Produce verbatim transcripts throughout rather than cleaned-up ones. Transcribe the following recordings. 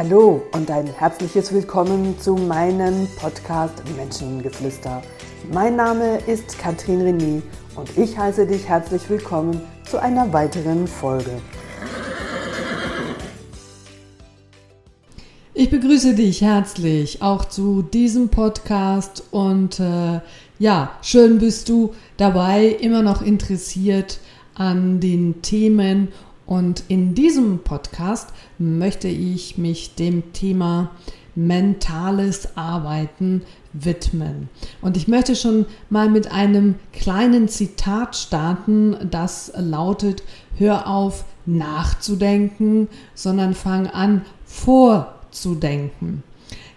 Hallo und ein herzliches Willkommen zu meinem Podcast Menschengeflüster. Mein Name ist Katrin René und ich heiße dich herzlich willkommen zu einer weiteren Folge. Ich begrüße dich herzlich auch zu diesem Podcast und äh, ja, schön bist du dabei, immer noch interessiert an den Themen. Und in diesem Podcast möchte ich mich dem Thema mentales Arbeiten widmen. Und ich möchte schon mal mit einem kleinen Zitat starten, das lautet: Hör auf nachzudenken, sondern fang an vorzudenken.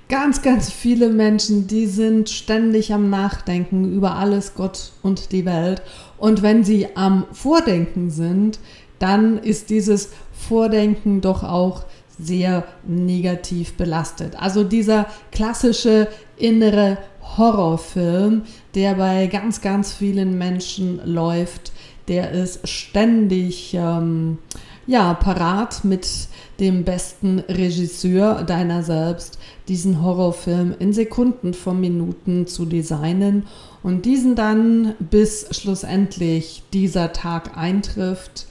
Ganz, ganz viele Menschen, die sind ständig am Nachdenken über alles, Gott und die Welt. Und wenn sie am Vordenken sind, dann ist dieses Vordenken doch auch sehr negativ belastet. Also dieser klassische innere Horrorfilm, der bei ganz, ganz vielen Menschen läuft, der ist ständig ähm, ja, parat, mit dem besten Regisseur deiner selbst diesen Horrorfilm in Sekunden von Minuten zu designen und diesen dann, bis schlussendlich dieser Tag eintrifft,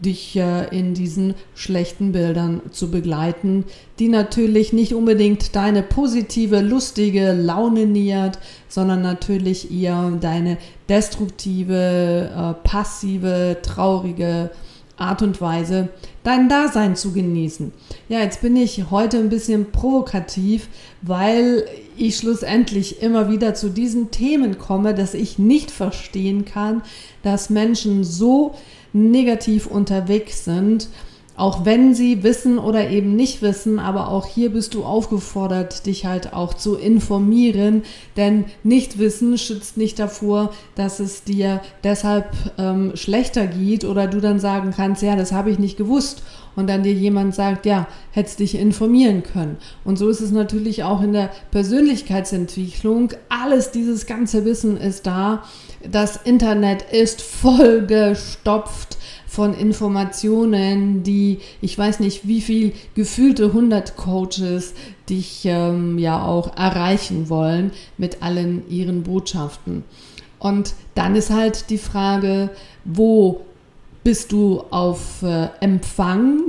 dich in diesen schlechten Bildern zu begleiten, die natürlich nicht unbedingt deine positive, lustige Laune nährt, sondern natürlich eher deine destruktive, passive, traurige Art und Weise, dein Dasein zu genießen. Ja, jetzt bin ich heute ein bisschen provokativ, weil ich schlussendlich immer wieder zu diesen Themen komme, dass ich nicht verstehen kann, dass Menschen so negativ unterwegs sind, auch wenn sie wissen oder eben nicht wissen, aber auch hier bist du aufgefordert, dich halt auch zu informieren, denn Nichtwissen schützt nicht davor, dass es dir deshalb ähm, schlechter geht oder du dann sagen kannst, ja, das habe ich nicht gewusst, und dann dir jemand sagt, ja, hättest dich informieren können. Und so ist es natürlich auch in der Persönlichkeitsentwicklung. Alles, dieses ganze Wissen ist da, das Internet ist vollgestopft von Informationen, die, ich weiß nicht, wie viel gefühlte hundert Coaches dich ähm, ja auch erreichen wollen mit allen ihren Botschaften. Und dann ist halt die Frage, wo bist du auf äh, Empfang?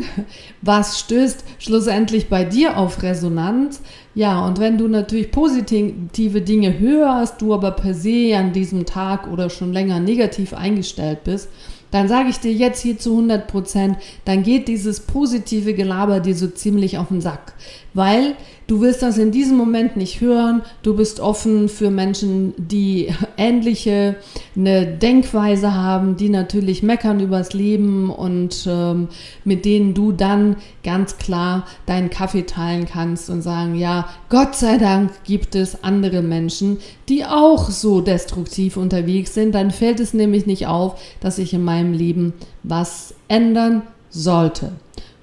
Was stößt schlussendlich bei dir auf Resonanz? Ja, und wenn du natürlich positive Dinge hörst, du aber per se an diesem Tag oder schon länger negativ eingestellt bist, dann sage ich dir jetzt hier zu hundert Prozent, dann geht dieses positive Gelaber dir so ziemlich auf den Sack, weil du willst das in diesem Moment nicht hören, du bist offen für Menschen, die ähnliche eine Denkweise haben, die natürlich meckern übers Leben und ähm, mit denen du dann ganz klar deinen Kaffee teilen kannst und sagen, ja, Gott sei Dank gibt es andere Menschen, die auch so destruktiv unterwegs sind, dann fällt es nämlich nicht auf, dass ich in meinem Leben was ändern sollte.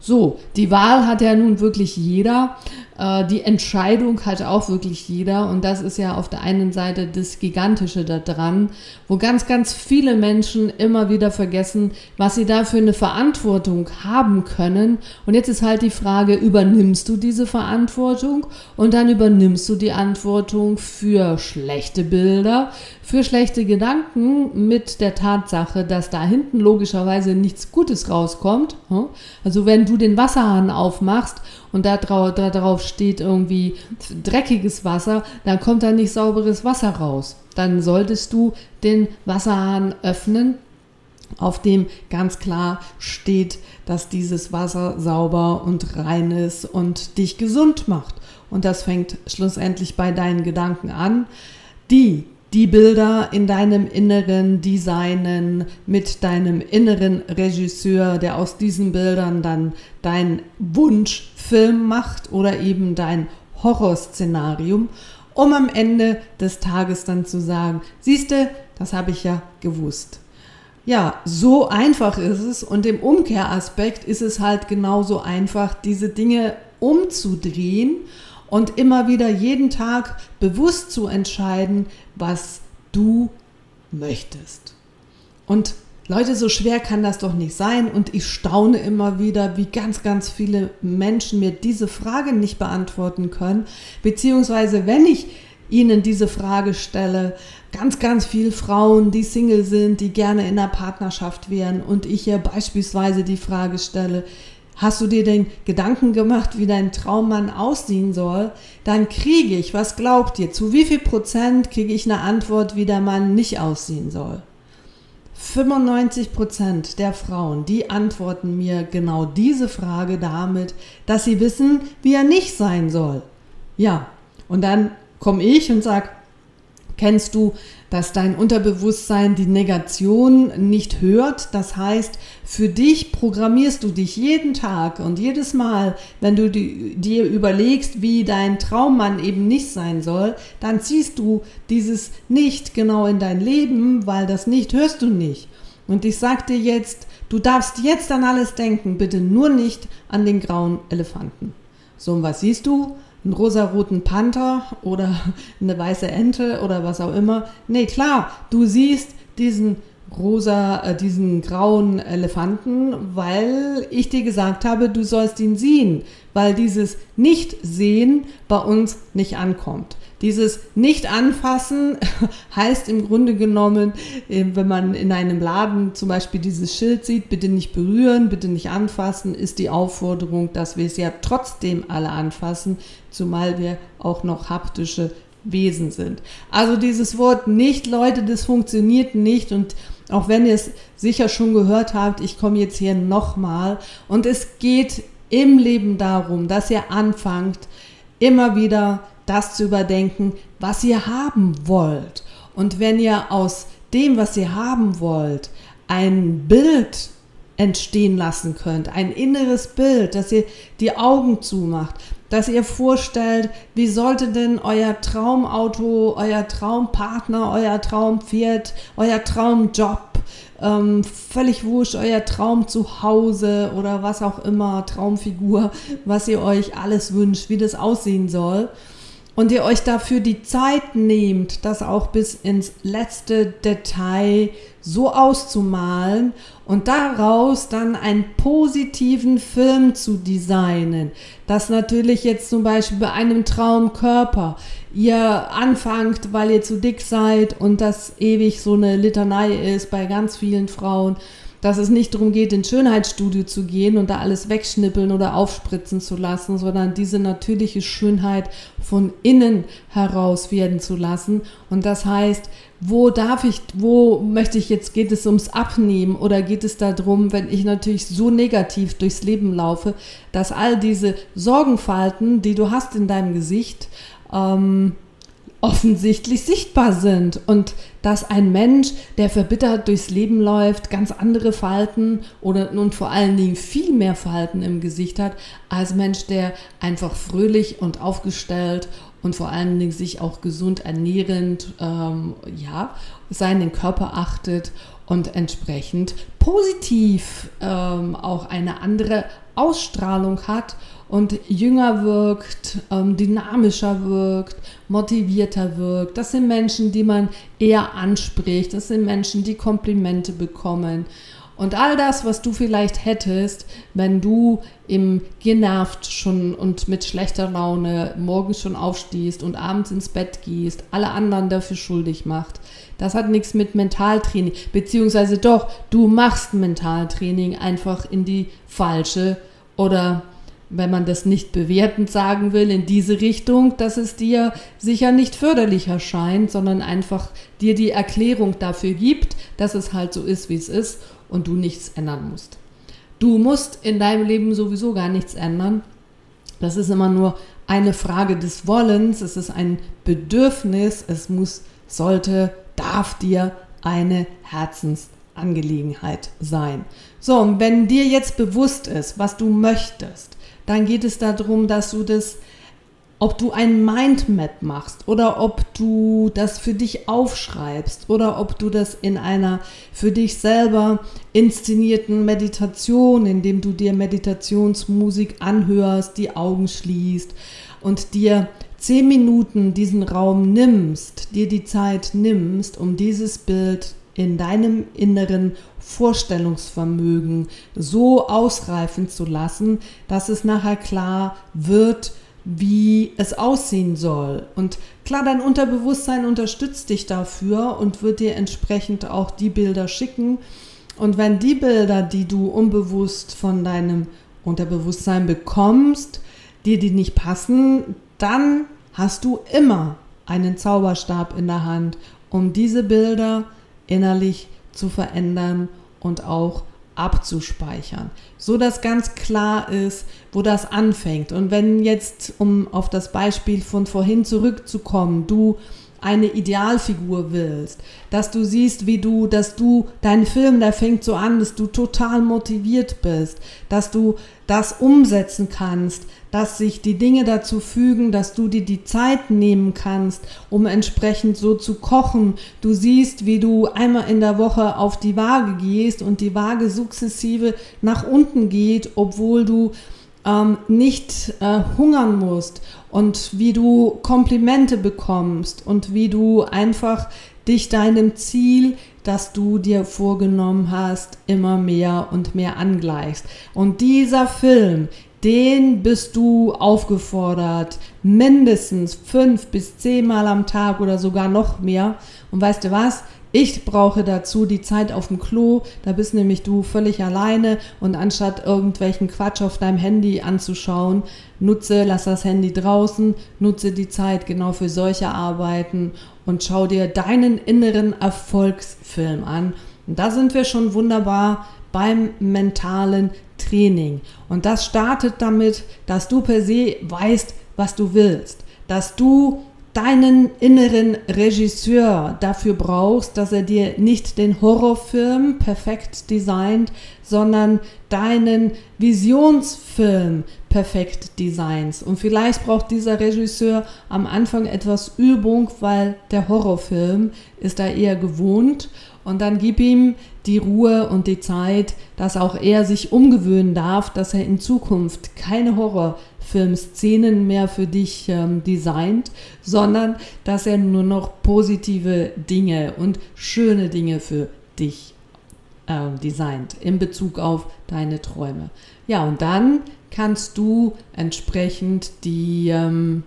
So, die Wahl hat ja nun wirklich jeder, äh, die Entscheidung hat auch wirklich jeder, und das ist ja auf der einen Seite das Gigantische da dran, wo ganz, ganz viele Menschen immer wieder vergessen, was sie da für eine Verantwortung haben können, und jetzt ist halt die Frage, übernimmst du diese Verantwortung, und dann übernimmst du die Verantwortung für schlechte Bilder, für schlechte Gedanken mit der Tatsache, dass da hinten logischerweise nichts Gutes rauskommt. Also wenn du den Wasserhahn aufmachst und da drauf, da drauf steht irgendwie dreckiges Wasser, dann kommt da nicht sauberes Wasser raus. Dann solltest du den Wasserhahn öffnen, auf dem ganz klar steht, dass dieses Wasser sauber und rein ist und dich gesund macht. Und das fängt schlussendlich bei deinen Gedanken an, die die Bilder in deinem Inneren designen, mit deinem inneren Regisseur, der aus diesen Bildern dann deinen Wunschfilm macht oder eben dein Horrorszenarium, um am Ende des Tages dann zu sagen, siehste, das habe ich ja gewusst. Ja, so einfach ist es, und im Umkehraspekt ist es halt genauso einfach, diese Dinge umzudrehen und immer wieder jeden Tag bewusst zu entscheiden, was du möchtest. Und Leute, so schwer kann das doch nicht sein. Und ich staune immer wieder, wie ganz, ganz viele Menschen mir diese Frage nicht beantworten können. Beziehungsweise, wenn ich ihnen diese Frage stelle, ganz, ganz viele Frauen, die Single sind, die gerne in einer Partnerschaft wären, und ich ihr beispielsweise die Frage stelle, hast du dir denn Gedanken gemacht, wie dein Traummann aussehen soll? Dann kriege ich, was glaubt ihr, zu wie viel Prozent kriege ich eine Antwort, wie der Mann nicht aussehen soll? fünfundneunzig Prozent der Frauen, die antworten mir genau diese Frage damit, dass sie wissen, wie er nicht sein soll. Ja, und dann komme ich und sage, kennst du, dass dein Unterbewusstsein die Negation nicht hört? Das heißt, für dich programmierst du dich jeden Tag und jedes Mal, wenn du dir überlegst, wie dein Traummann eben nicht sein soll, dann ziehst du dieses Nicht genau in dein Leben, weil das Nicht hörst du nicht. Und ich sag dir jetzt, du darfst jetzt an alles denken, bitte nur nicht an den grauen Elefanten. So, und was siehst du? Einen rosaroten Panther oder eine weiße Ente oder was auch immer. Nee, klar, du siehst diesen rosa, äh, diesen grauen Elefanten, weil ich dir gesagt habe, du sollst ihn sehen, weil dieses Nicht-Sehen bei uns nicht ankommt. Dieses Nicht-Anfassen heißt im Grunde genommen, wenn man in einem Laden zum Beispiel dieses Schild sieht, bitte nicht berühren, bitte nicht anfassen, ist die Aufforderung, dass wir es ja trotzdem alle anfassen, zumal wir auch noch haptische Wesen sind. Also dieses Wort nicht, Leute, das funktioniert nicht, und auch wenn ihr es sicher schon gehört habt, ich komme jetzt hier nochmal, und es geht im Leben darum, dass ihr anfangt, immer wieder das zu überdenken, was ihr haben wollt. Und wenn ihr aus dem, was ihr haben wollt, ein Bild entstehen lassen könnt, ein inneres Bild, dass ihr die Augen zumacht, dass ihr vorstellt, wie sollte denn euer Traumauto, euer Traumpartner, euer Traumpferd, euer Traumjob, ähm, völlig wurscht, euer Traumzuhause oder was auch immer, Traumfigur, was ihr euch alles wünscht, wie das aussehen soll. Und ihr euch dafür die Zeit nehmt, das auch bis ins letzte Detail so auszumalen und daraus dann einen positiven Film zu designen. Dass natürlich jetzt zum Beispiel bei einem Traumkörper ihr anfangt, weil ihr zu dick seid und das ewig so eine Litanei ist bei ganz vielen Frauen, dass es nicht darum geht, ins Schönheitsstudio zu gehen und da alles wegschnippeln oder aufspritzen zu lassen, sondern diese natürliche Schönheit von innen heraus werden zu lassen. Und das heißt, wo darf ich, wo möchte ich jetzt, geht es ums Abnehmen oder geht es darum, wenn ich natürlich so negativ durchs Leben laufe, dass all diese Sorgenfalten, die du hast in deinem Gesicht, ähm, offensichtlich sichtbar sind, und dass ein Mensch, der verbittert durchs Leben läuft, ganz andere Falten oder und vor allen Dingen viel mehr Falten im Gesicht hat, als Mensch, der einfach fröhlich und aufgestellt und vor allen Dingen sich auch gesund ernährend, ähm, ja, seinen Körper achtet und entsprechend positiv ähm, auch eine andere Ausstrahlung hat und jünger wirkt, ähm, dynamischer wirkt, motivierter wirkt. Das sind Menschen, die man eher anspricht. Das sind Menschen, die Komplimente bekommen. Und all das, was du vielleicht hättest, wenn du im genervt schon und mit schlechter Laune morgens schon aufstehst und abends ins Bett gehst, alle anderen dafür schuldig macht. Das hat nichts mit Mentaltraining, beziehungsweise doch, du machst Mentaltraining einfach in die falsche, oder wenn man das nicht bewertend sagen will, in diese Richtung, dass es dir sicher nicht förderlich erscheint, sondern einfach dir die Erklärung dafür gibt, dass es halt so ist, wie es ist und du nichts ändern musst. Du musst in deinem Leben sowieso gar nichts ändern. Das ist immer nur eine Frage des Wollens, es ist ein Bedürfnis, es muss, sollte, darf dir eine Herzensangelegenheit sein. So, und wenn dir jetzt bewusst ist, was du möchtest, dann geht es darum, dass du das, ob du ein Mindmap machst oder ob du das für dich aufschreibst oder ob du das in einer für dich selber inszenierten Meditation, indem du dir Meditationsmusik anhörst, die Augen schließt und dir zehn Minuten diesen Raum nimmst, dir die Zeit nimmst, um dieses Bild in deinem inneren Vorstellungsvermögen so ausreifen zu lassen, dass es nachher klar wird, wie es aussehen soll. Und klar, dein Unterbewusstsein unterstützt dich dafür und wird dir entsprechend auch die Bilder schicken. Und wenn die Bilder, die du unbewusst von deinem Unterbewusstsein bekommst, dir die nicht passen, dann hast du immer einen Zauberstab in der Hand, um diese Bilder innerlich zu verändern und auch abzuspeichern, so dass ganz klar ist, wo das anfängt. Und wenn jetzt, um auf das Beispiel von vorhin zurückzukommen, du eine Idealfigur willst, dass du siehst, wie du, dass du, dein Film, der fängt so an, dass du total motiviert bist, dass du das umsetzen kannst, dass sich die Dinge dazu fügen, dass du dir die Zeit nehmen kannst, um entsprechend so zu kochen. Du siehst, wie du einmal in der Woche auf die Waage gehst und die Waage sukzessive nach unten geht, obwohl du ähm, nicht äh, hungern musst, und wie du Komplimente bekommst und wie du einfach dich deinem Ziel, das du dir vorgenommen hast, immer mehr und mehr angleichst. Und dieser Film, den bist du aufgefordert, mindestens fünf bis zehnmal am Tag oder sogar noch mehr. Und weißt du was? Ich brauche dazu die Zeit auf dem Klo, da bist nämlich du völlig alleine, und anstatt irgendwelchen Quatsch auf deinem Handy anzuschauen, nutze, lass das Handy draußen, nutze die Zeit genau für solche Arbeiten und schau dir deinen inneren Erfolgsfilm an. Und da sind wir schon wunderbar beim mentalen Training. Und das startet damit, dass du per se weißt, was du willst, dass du deinen inneren Regisseur dafür brauchst, dass er dir nicht den Horrorfilm perfekt designt, sondern deinen Visionsfilm perfekt designs. Und vielleicht braucht dieser Regisseur am Anfang etwas Übung, weil der Horrorfilm ist da eher gewohnt, und dann gib ihm die Ruhe und die Zeit, dass auch er sich umgewöhnen darf, dass er in Zukunft keine Horrorfilmszenen mehr für dich ähm, designt, sondern dass er nur noch positive Dinge und schöne Dinge für dich äh, designt in Bezug auf deine Träume. Ja, und dann kannst du entsprechend die ähm,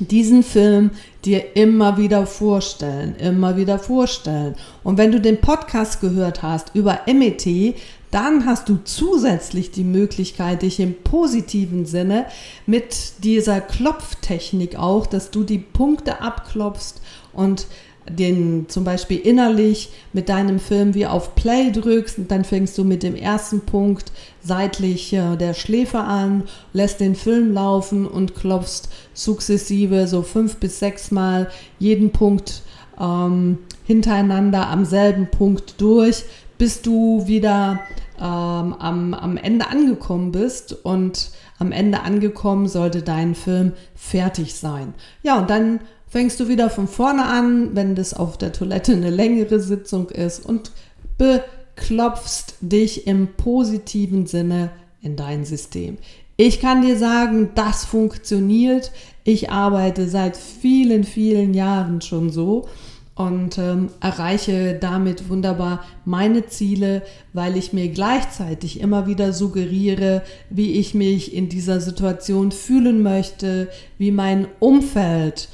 diesen Film dir immer wieder vorstellen, immer wieder vorstellen. Und wenn du den Podcast gehört hast über M E T, dann hast du zusätzlich die Möglichkeit, dich im positiven Sinne mit dieser Klopftechnik auch, dass du die Punkte abklopfst und den zum Beispiel innerlich mit deinem Film wie auf Play drückst, und dann fängst du mit dem ersten Punkt seitlich äh, der Schläfe an, lässt den Film laufen und klopfst sukzessive so fünf bis sechs Mal jeden Punkt ähm, hintereinander am selben Punkt durch, bis du wieder ähm, am, am Ende angekommen bist, und am Ende angekommen sollte dein Film fertig sein. Ja, und dann fängst du wieder von vorne an, wenn das auf der Toilette eine längere Sitzung ist, und beklopfst dich im positiven Sinne in dein System. Ich kann dir sagen, das funktioniert. Ich arbeite seit vielen, vielen Jahren schon so und ähm, erreiche damit wunderbar meine Ziele, weil ich mir gleichzeitig immer wieder suggeriere, wie ich mich in dieser Situation fühlen möchte, wie mein Umfeld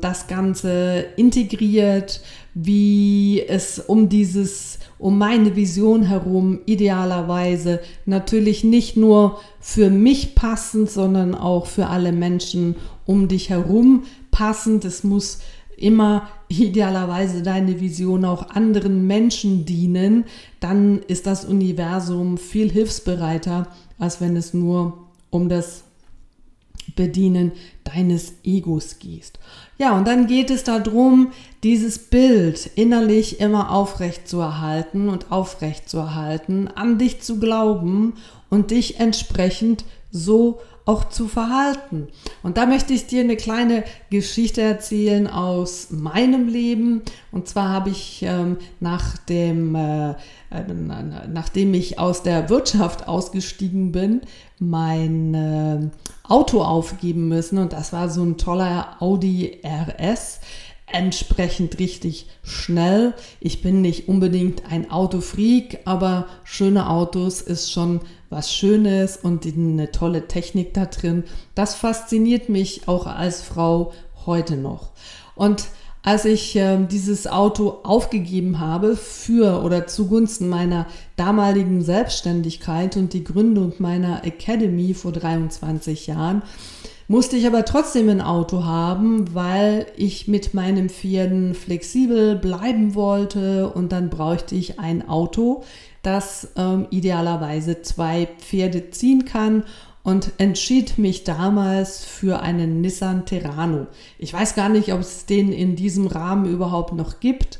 das Ganze integriert, wie es um dieses, um meine Vision herum idealerweise natürlich nicht nur für mich passend, sondern auch für alle Menschen um dich herum passend. Es muss immer idealerweise deine Vision auch anderen Menschen dienen. Dann ist das Universum viel hilfsbereiter, als wenn es nur um das Bedienen deines Egos gehst. Ja, und dann geht es darum, dieses Bild innerlich immer aufrecht zu erhalten und aufrecht zu erhalten, an dich zu glauben und dich entsprechend so auch zu verhalten. Und da möchte ich dir eine kleine Geschichte erzählen aus meinem Leben. Und zwar habe ich ähm, nach dem, äh, äh, nachdem ich aus der Wirtschaft ausgestiegen bin, mein äh, Auto aufgeben müssen. Und das war so ein toller Audi R S. entsprechend richtig schnell. Ich bin nicht unbedingt ein Autofreak, aber schöne Autos ist schon was Schönes und eine tolle Technik da drin. Das fasziniert mich auch als Frau heute noch. Und als ich äh, dieses Auto aufgegeben habe für oder zugunsten meiner damaligen Selbstständigkeit und die Gründung meiner Academy vor dreiundzwanzig Jahren, musste ich aber trotzdem ein Auto haben, weil ich mit meinen Pferden flexibel bleiben wollte und dann brauchte ich ein Auto, das ähm, idealerweise zwei Pferde ziehen kann und entschied mich damals für einen Nissan Terrano. Ich weiß gar nicht, ob es den in diesem Rahmen überhaupt noch gibt.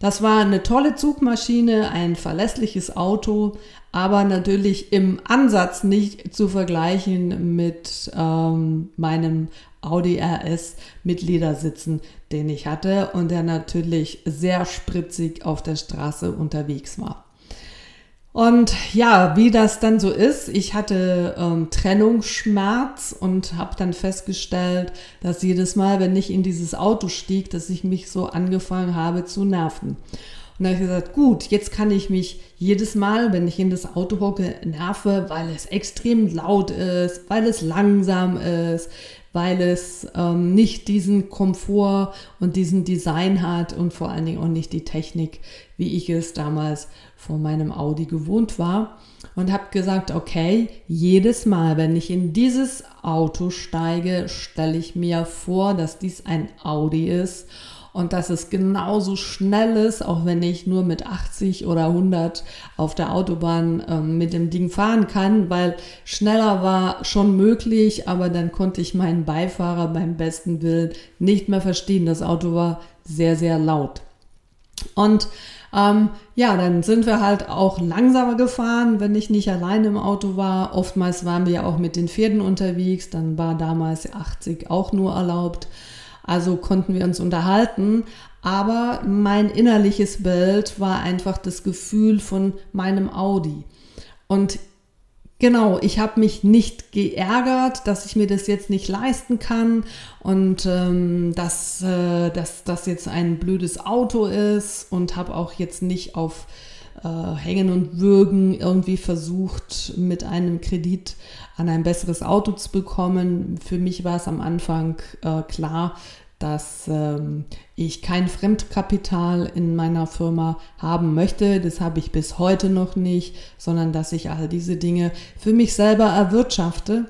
Das war eine tolle Zugmaschine, ein verlässliches Auto, aber natürlich im Ansatz nicht zu vergleichen mit ähm, meinem Audi R S mit Ledersitzen, den ich hatte und der natürlich sehr spritzig auf der Straße unterwegs war. Und ja, wie das dann so ist, ich hatte ähm, Trennungsschmerz und habe dann festgestellt, dass jedes Mal, wenn ich in dieses Auto stieg, dass ich mich so angefangen habe zu nerven. Und dann habe ich gesagt, gut, jetzt kann ich mich jedes Mal, wenn ich in das Auto hocke, nerve, weil es extrem laut ist, weil es langsam ist, weil es ähm, nicht diesen Komfort und diesen Design hat und vor allen Dingen auch nicht die Technik, wie ich es damals von meinem Audi gewohnt war. Und habe gesagt, okay, jedes Mal, wenn ich in dieses Auto steige, stelle ich mir vor, dass dies ein Audi ist und dass es genauso schnell ist, auch wenn ich nur mit achtzig oder hundert auf der Autobahn ähm, mit dem Ding fahren kann, weil schneller war schon möglich, aber dann konnte ich meinen Beifahrer beim besten Willen nicht mehr verstehen. Das Auto war sehr, sehr laut. Und ähm, ja, dann sind wir halt auch langsamer gefahren, wenn ich nicht alleine im Auto war. Oftmals waren wir ja auch mit den Pferden unterwegs, dann war damals achtzig auch nur erlaubt. Also konnten wir uns unterhalten, aber mein innerliches Bild war einfach das Gefühl von meinem Audi. Und genau, ich habe mich nicht geärgert, dass ich mir das jetzt nicht leisten kann und ähm, dass, äh, dass das jetzt ein blödes Auto ist und habe auch jetzt nicht auf äh, Hängen und Würgen irgendwie versucht, mit einem Kredit an ein besseres Auto zu bekommen. Für mich war es am Anfang äh, klar, dass ähm, ich kein Fremdkapital in meiner Firma haben möchte. Das habe ich bis heute noch nicht, sondern dass ich all diese Dinge für mich selber erwirtschafte.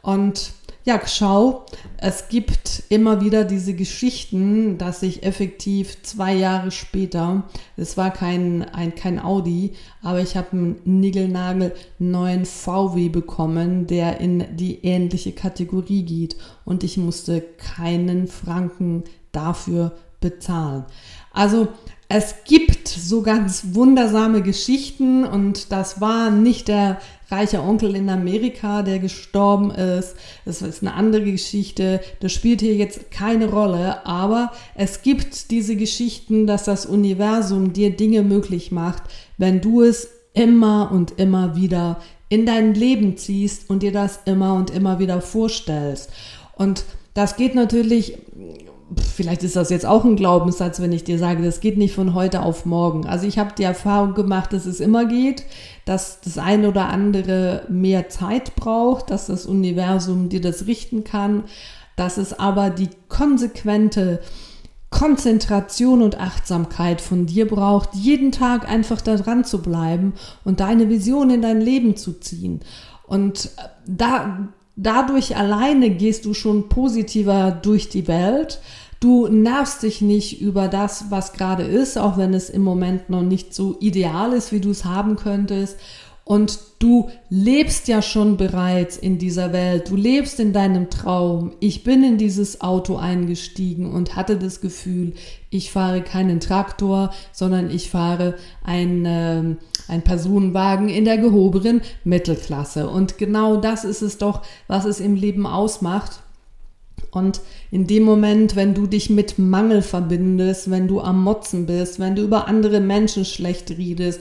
Und ja, schau, es gibt immer wieder diese Geschichten, dass ich effektiv zwei Jahre später, es war kein, ein, kein Audi, aber ich habe einen Nigelnagel neuen V W bekommen, der in die ähnliche Kategorie geht und ich musste keinen Franken dafür bezahlen. Also es gibt so ganz wundersame Geschichten und das war nicht der reicher Onkel in Amerika, der gestorben ist. Das ist eine andere Geschichte. Das spielt hier jetzt keine Rolle, aber es gibt diese Geschichten, dass das Universum dir Dinge möglich macht, wenn du es immer und immer wieder in dein Leben ziehst und dir das immer und immer wieder vorstellst. Und das geht natürlich, vielleicht ist das jetzt auch ein Glaubenssatz, wenn ich dir sage, das geht nicht von heute auf morgen. Also ich habe die Erfahrung gemacht, dass es immer geht, dass das eine oder andere mehr Zeit braucht, dass das Universum dir das richten kann, dass es aber die konsequente Konzentration und Achtsamkeit von dir braucht, jeden Tag einfach da dran zu bleiben und deine Vision in dein Leben zu ziehen. Und da... Dadurch alleine gehst du schon positiver durch die Welt. Du nervst dich nicht über das, was gerade ist, auch wenn es im Moment noch nicht so ideal ist, wie du es haben könntest. Und du lebst ja schon bereits in dieser Welt. Du lebst in deinem Traum. Ich bin in dieses Auto eingestiegen und hatte das Gefühl, ich fahre keinen Traktor, sondern ich fahre ein, äh, ein Personenwagen in der gehobenen Mittelklasse. Und genau das ist es doch, was es im Leben ausmacht. Und in dem Moment, wenn du dich mit Mangel verbindest, wenn du am Motzen bist, wenn du über andere Menschen schlecht redest,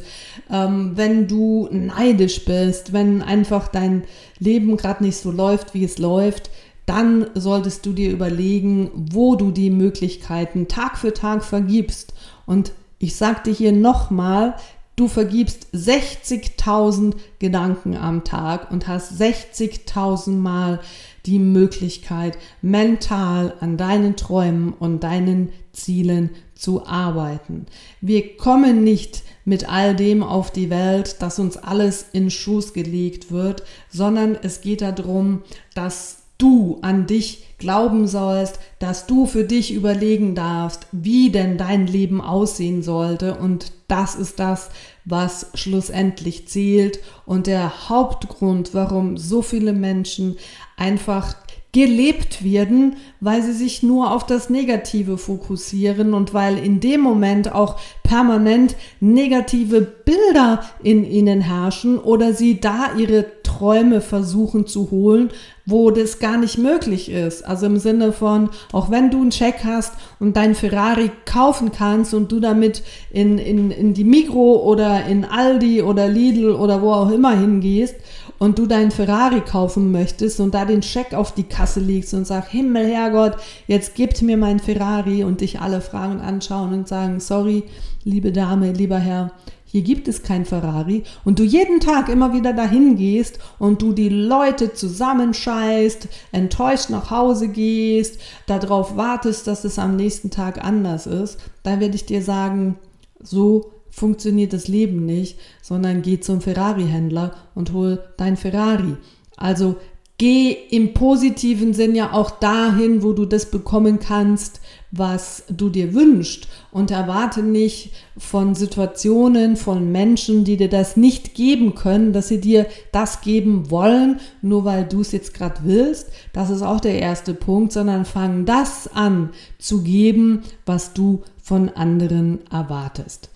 ähm, wenn du neidisch bist, wenn einfach dein Leben gerade nicht so läuft, wie es läuft, dann solltest du dir überlegen, wo du die Möglichkeiten Tag für Tag vergibst. Und ich sage dir hier nochmal, du vergibst sechzigtausend Gedanken am Tag und hast sechzigtausend Mal die Möglichkeit, mental an deinen Träumen und deinen Zielen zu arbeiten. Wir kommen nicht mit all dem auf die Welt, dass uns alles in Schoß gelegt wird, sondern es geht darum, dass du an dich glauben sollst, dass du für dich überlegen darfst, wie denn dein Leben aussehen sollte, und das ist das, was schlussendlich zählt und der Hauptgrund, warum so viele Menschen einfach gelebt werden, weil sie sich nur auf das Negative fokussieren und weil in dem Moment auch permanent negative Bilder in ihnen herrschen oder sie da ihre Träume versuchen zu holen, wo das gar nicht möglich ist. Also im Sinne von, auch wenn du einen Scheck hast und dein Ferrari kaufen kannst und du damit in, in, in die Migro oder in Aldi oder Lidl oder wo auch immer hingehst und du deinen Ferrari kaufen möchtest und da den Scheck auf die Kasse legst und sagst, Himmel, Herrgott, jetzt gebt mir mein Ferrari, und dich alle fragen, anschauen und sagen, sorry, liebe Dame, lieber Herr, hier gibt es kein Ferrari, und du jeden Tag immer wieder dahin gehst und du die Leute zusammenscheißt, enttäuscht nach Hause gehst, darauf wartest, dass es am nächsten Tag anders ist, dann werde ich dir sagen, so funktioniert das Leben nicht, sondern geh zum Ferrari-Händler und hol dein Ferrari. Also geh im positiven Sinn ja auch dahin, wo du das bekommen kannst, was du dir wünschst, und erwarte nicht von Situationen, von Menschen, die dir das nicht geben können, dass sie dir das geben wollen, nur weil du es jetzt gerade willst. Das ist auch der erste Punkt, sondern fang das an zu geben, was du von anderen erwartest.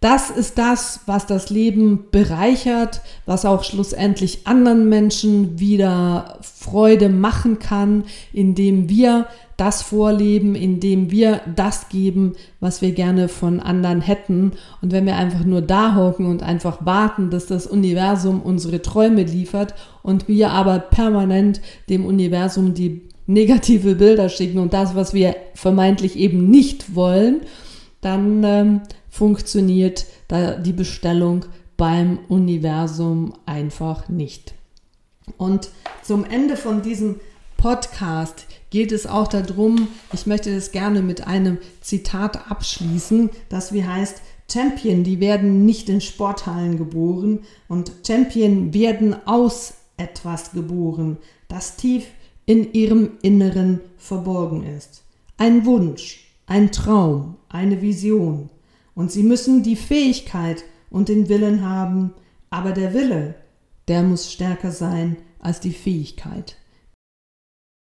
Das ist das, was das Leben bereichert, was auch schlussendlich anderen Menschen wieder Freude machen kann, indem wir das vorleben, indem wir das geben, was wir gerne von anderen hätten. Und wenn wir einfach nur da hocken und einfach warten, dass das Universum unsere Träume liefert und wir aber permanent dem Universum die negative Bilder schicken und das, was wir vermeintlich eben nicht wollen, dann ähm, funktioniert da die Bestellung beim Universum einfach nicht. Und zum Ende von diesem Podcast geht es auch darum, ich möchte das gerne mit einem Zitat abschließen, das wie heißt, Champion, die werden nicht in Sporthallen geboren, und Champion werden aus etwas geboren, das tief in ihrem Inneren verborgen ist. Ein Wunsch, ein Traum, eine Vision. Und sie müssen die Fähigkeit und den Willen haben, aber der Wille, der muss stärker sein als die Fähigkeit.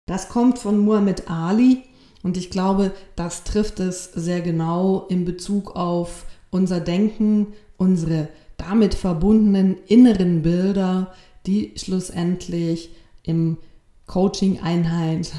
Das kommt von Muhammad Ali, und ich glaube, das trifft es sehr genau in Bezug auf unser Denken, unsere damit verbundenen inneren Bilder, die schlussendlich im Coaching-Einheit,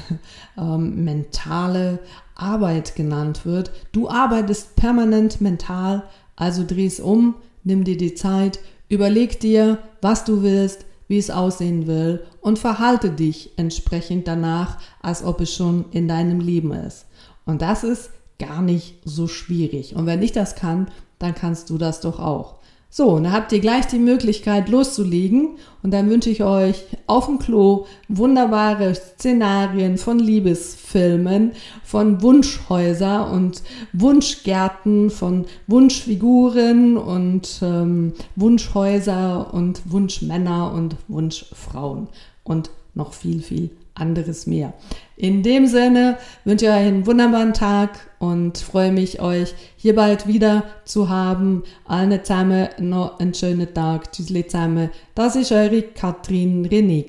ähm, mentale Arbeit genannt wird. Du arbeitest permanent mental, also dreh es um, nimm dir die Zeit, überleg dir, was du willst, wie es aussehen will, und verhalte dich entsprechend danach, als ob es schon in deinem Leben ist. Und das ist gar nicht so schwierig. Und wenn ich das kann, dann kannst du das doch auch. So, und dann habt ihr gleich die Möglichkeit loszulegen, und dann wünsche ich euch auf dem Klo wunderbare Szenarien von Liebesfilmen, von Wunschhäuser und Wunschgärten, von Wunschfiguren und ähm, Wunschhäuser und Wunschmänner und Wunschfrauen und noch viel, viel anderes mehr. In dem Sinne wünsche ich euch einen wunderbaren Tag und freue mich, euch hier bald wieder zu haben. Allen zusammen noch einen schönen Tag. Tschüss zusammen. Das ist eure Katrin René.